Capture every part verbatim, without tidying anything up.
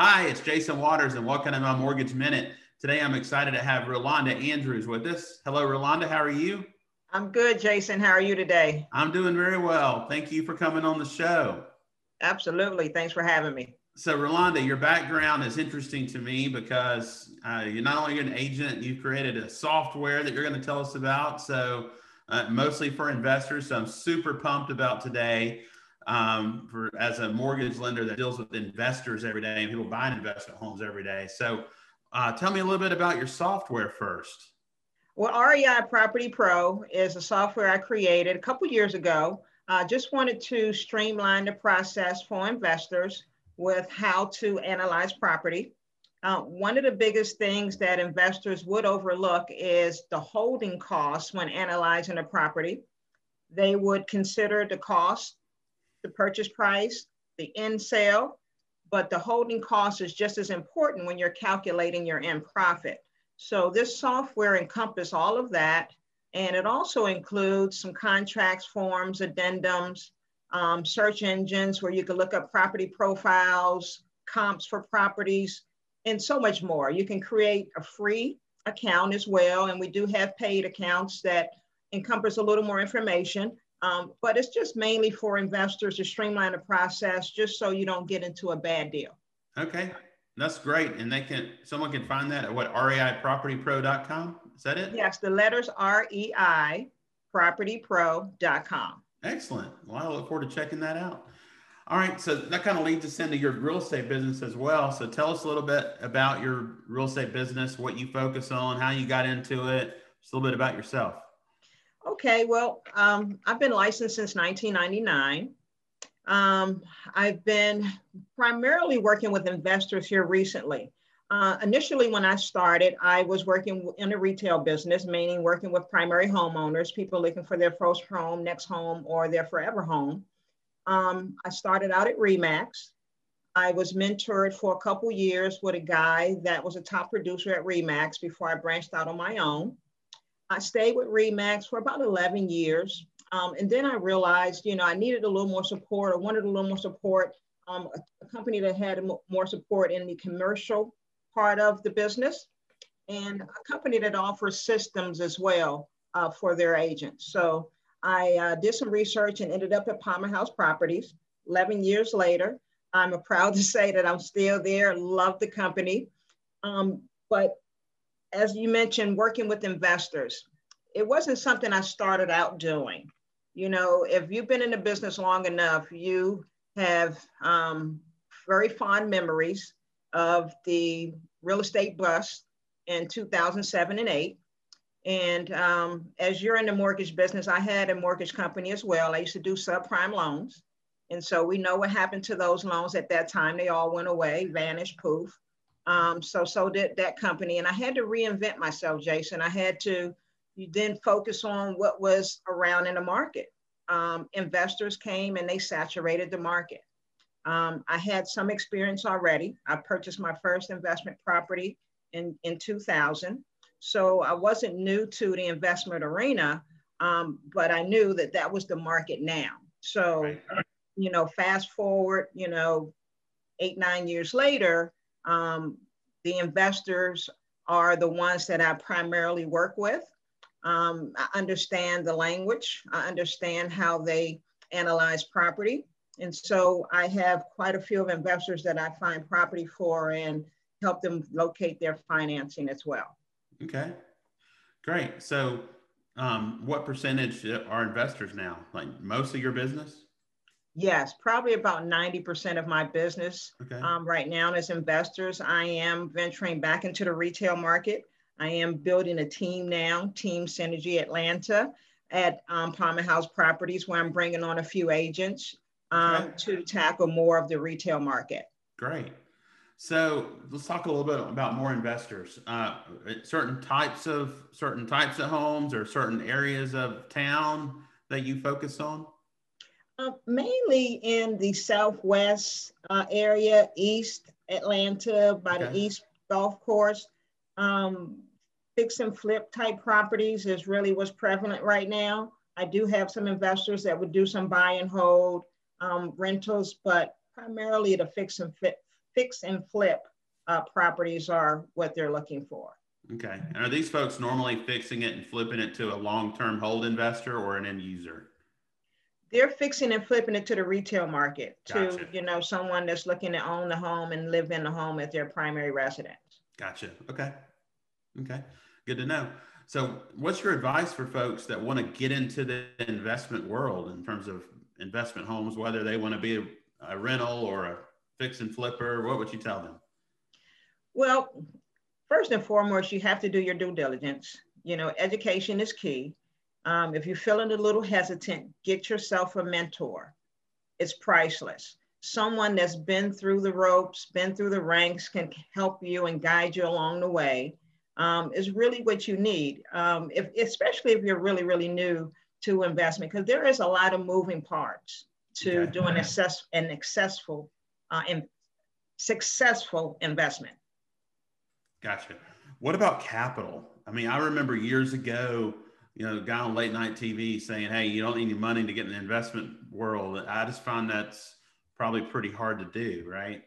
Hi, it's Jason Waters and welcome to my Mortgage Minute. Today, I'm excited to have Rolonda Andrews with us. Hello, Rolonda, how are you? I'm good, Jason. How are you today? I'm doing very well. Thank you for coming on the show. Absolutely. Thanks for having me. So, Rolonda, your background is interesting to me because uh, you're not only an agent, you've created a software that you're going to tell us about. So, uh, mostly for investors. So, I'm super pumped about today. Um, for, as a mortgage lender that deals with investors every day and people buying investment homes every day. So uh, tell me a little bit about your software first. Well, R E I Property Pro is a software I created a couple years ago. I uh, just wanted to streamline the process for investors with how to analyze property. Uh, one of the biggest things that investors would overlook is the holding costs when analyzing a property. They would consider the cost, the purchase price, the end sale, but the holding cost is just as important when you're calculating your end profit. So this software encompasses all of that, and it also includes some contracts, forms, addendums, um, search engines where you can look up property profiles, comps for properties, and so much more. You can create a free account as well, and we do have paid accounts that encompass a little more information. Um, but it's just mainly for investors to streamline the process just so you don't get into a bad deal. Okay, that's great. And they can, someone can find that at what, R E I property pro dot com? Is that it? Yes, the letters R E I property pro dot com. Excellent. Well, I look forward to checking that out. All right, so that kind of leads us into your real estate business as well. So tell us a little bit about your real estate business, what you focus on, how you got into it, just a little bit about yourself. Okay, well, um, I've been licensed since nineteen ninety-nine. Um, I've been primarily working with investors here recently. Uh, initially, when I started, I was working in the retail business, meaning working with primary homeowners, people looking for their first home, next home, or their forever home. Um, I started out at REMAX. I was mentored for a couple years with a guy that was a top producer at REMAX before I branched out on my own. I stayed with REMAX for about eleven years. Um, and then I realized, you know, I needed a little more support. I wanted a little more support, um, a, a company that had more support in the commercial part of the business and a company that offers systems as well uh, for their agents. So I uh, did some research and ended up at Palmer House Properties. eleven years later, I'm proud to say that I'm still there, love the company. Um, but as you mentioned, working with investors, it wasn't something I started out doing. You know, if you've been in the business long enough, you have um, very fond memories of the real estate bust in two thousand seven and eight. And um, as you're in the mortgage business, I had a mortgage company as well. I used to do subprime loans. And so we know what happened to those loans at that time. They all went away, vanished, poof. Um, so, so did that company. And I had to reinvent myself, Jason. I had to you then focus on what was around in the market. Um, investors came and they saturated the market. Um, I had some experience already. I purchased my first investment property in, in two thousand. So I wasn't new to the investment arena, um, but I knew that that was the market now. So, you know, fast forward, you know, eight, nine years later, Um, the investors are the ones that I primarily work with. Um, I understand the language. I understand how they analyze property. And so I have quite a few of investors that I find property for and help them locate their financing as well. Okay, great. So um, what percentage are investors now? Like most of your business? Yes, probably about ninety percent of my business okay. um, right now as investors. I am venturing back into the retail market. I am building a team now, Team Synergy Atlanta at um, Palmer House Properties, where I'm bringing on a few agents um, okay. to tackle more of the retail market. Great. So let's talk a little bit about more investors. Uh, certain types of certain types of homes or certain areas of town that you focus on? Uh, mainly in the Southwest uh, area, East Atlanta, by okay. the East Golf Course. Um, fix and flip type properties is really what's prevalent right now. I do have some investors that would do some buy and hold um, rentals, but primarily the fix and fit, fix and flip uh, properties are what they're looking for. Okay. And are these folks normally fixing it and flipping it to a long-term hold investor or an end user? They're fixing and flipping it to the retail market, gotcha. to, you know, someone that's looking to own the home and live in the home at their primary residence. Gotcha. Okay. Okay. Good to know. So what's your advice for folks that want to get into the investment world in terms of investment homes, whether they want to be a, a rental or a fix and flipper? What would you tell them? Well, first and foremost, you have to do your due diligence. You know, education is key. Um, if you're feeling a little hesitant, get yourself a mentor. It's priceless. Someone that's been through the ropes, been through the ranks, can help you and guide you along the way. Um, is really what you need, um, if, especially if you're really, really new to investment, because there is a lot of moving parts to okay. doing assess an successful uh, and successful investment. Gotcha. What about capital? I mean, I remember years ago, you know, a guy on late night T V saying, "Hey, you don't need any money to get in the investment world." I just find that's probably pretty hard to do, right?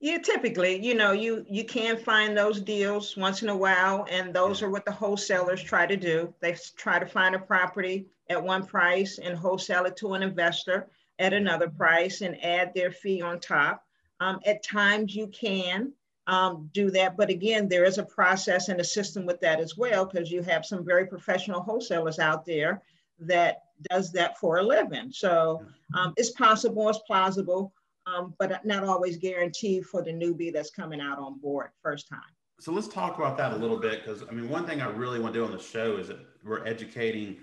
Yeah, typically, you know, you, you can find those deals once in a while, and those are what the wholesalers try to do. They try to find a property at one price and wholesale it to an investor at another price and add their fee on top. Um, at times you can um, do that, but again, there is a process and a system with that as well, because you have some very professional wholesalers out there that does that for a living. So um, it's possible, it's plausible. Um, but not always guaranteed for the newbie that's coming out on board first time. So let's talk about that a little bit, because I mean, one thing I really want to do on the show is that we're educating,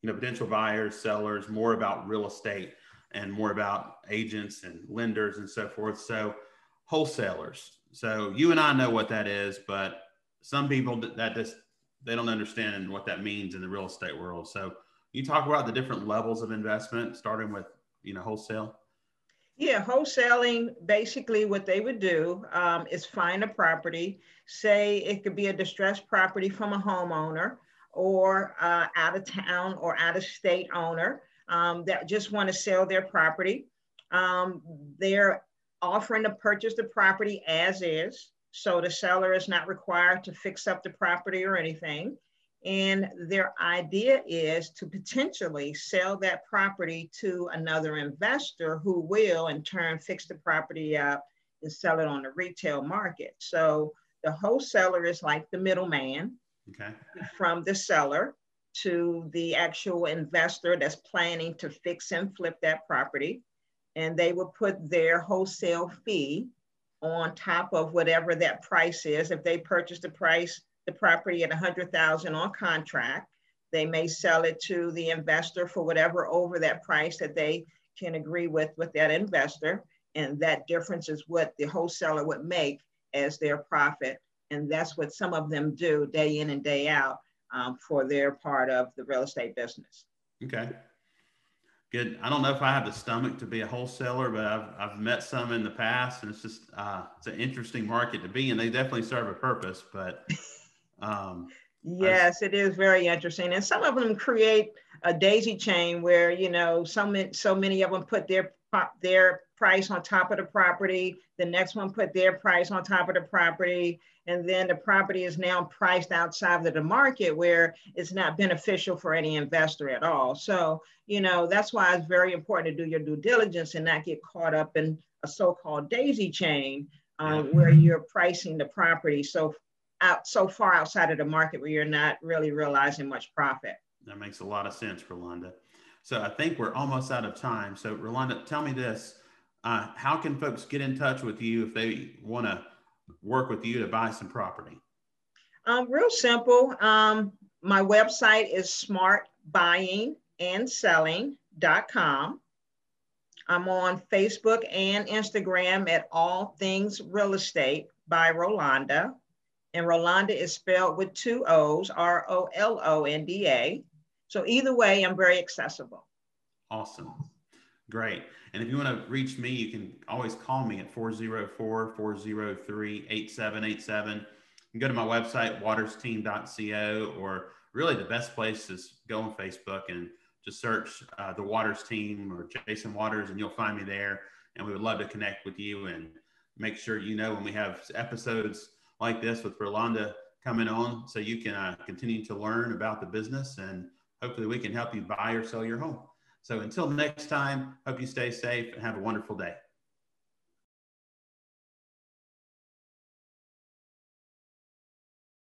you know, potential buyers, sellers more about real estate and more about agents and lenders and so forth. So wholesalers. So you and I know what that is, but some people that just, they don't understand what that means in the real estate world. So you talk about the different levels of investment, starting with, you know, wholesale. Yeah, wholesaling, basically what they would do um, is find a property, say it could be a distressed property from a homeowner or uh, out of town or out of state owner um, that just want to sell their property. Um, they're offering to purchase the property as is, so the seller is not required to fix up the property or anything. And their idea is to potentially sell that property to another investor who will in turn fix the property up and sell it on the retail market. So the wholesaler is like the middleman okay. from the seller to the actual investor that's planning to fix and flip that property. And they will put their wholesale fee on top of whatever that price is. If they purchase the price the property at one hundred thousand dollars on contract, they may sell it to the investor for whatever over that price that they can agree with with that investor, and that difference is what the wholesaler would make as their profit, and that's what some of them do day in and day out um, for their part of the real estate business. Okay, good. I don't know if I have the stomach to be a wholesaler, but I've, I've met some in the past, and it's just uh, it's an interesting market to be in. They definitely serve a purpose, but Um, yes, was, it is very interesting. And some of them create a daisy chain where, you know, so, so many of them put their, their price on top of the property. The next one put their price on top of the property. And then the property is now priced outside of the market where it's not beneficial for any investor at all. So, you know, that's why it's very important to do your due diligence and not get caught up in a so-called daisy chain um, yeah. where you're pricing the property so out so far outside of the market where you're not really realizing much profit. That makes a lot of sense, Rolonda. So I think we're almost out of time. So Rolonda, tell me this, uh, how can folks get in touch with you if they want to work with you to buy some property? Um, real simple. Um, my website is smart buying and selling dot com. I'm on Facebook and Instagram at All Things Real Estate by Rolonda. And Rolonda is spelled with two O's, R O L O N D A. So either way, I'm very accessible. Awesome. Great. And if you want to reach me, you can always call me at four oh four, four oh three, eight seven eight seven. You can go to my website, watersteam dot co, or really the best place is go on Facebook and just search uh, the Waters team or Jason Waters, and you'll find me there. And we would love to connect with you and make sure you know when we have episodes like this with Rolonda coming on, so you can uh, continue to learn about the business, and hopefully we can help you buy or sell your home. So until next time, hope you stay safe and have a wonderful day.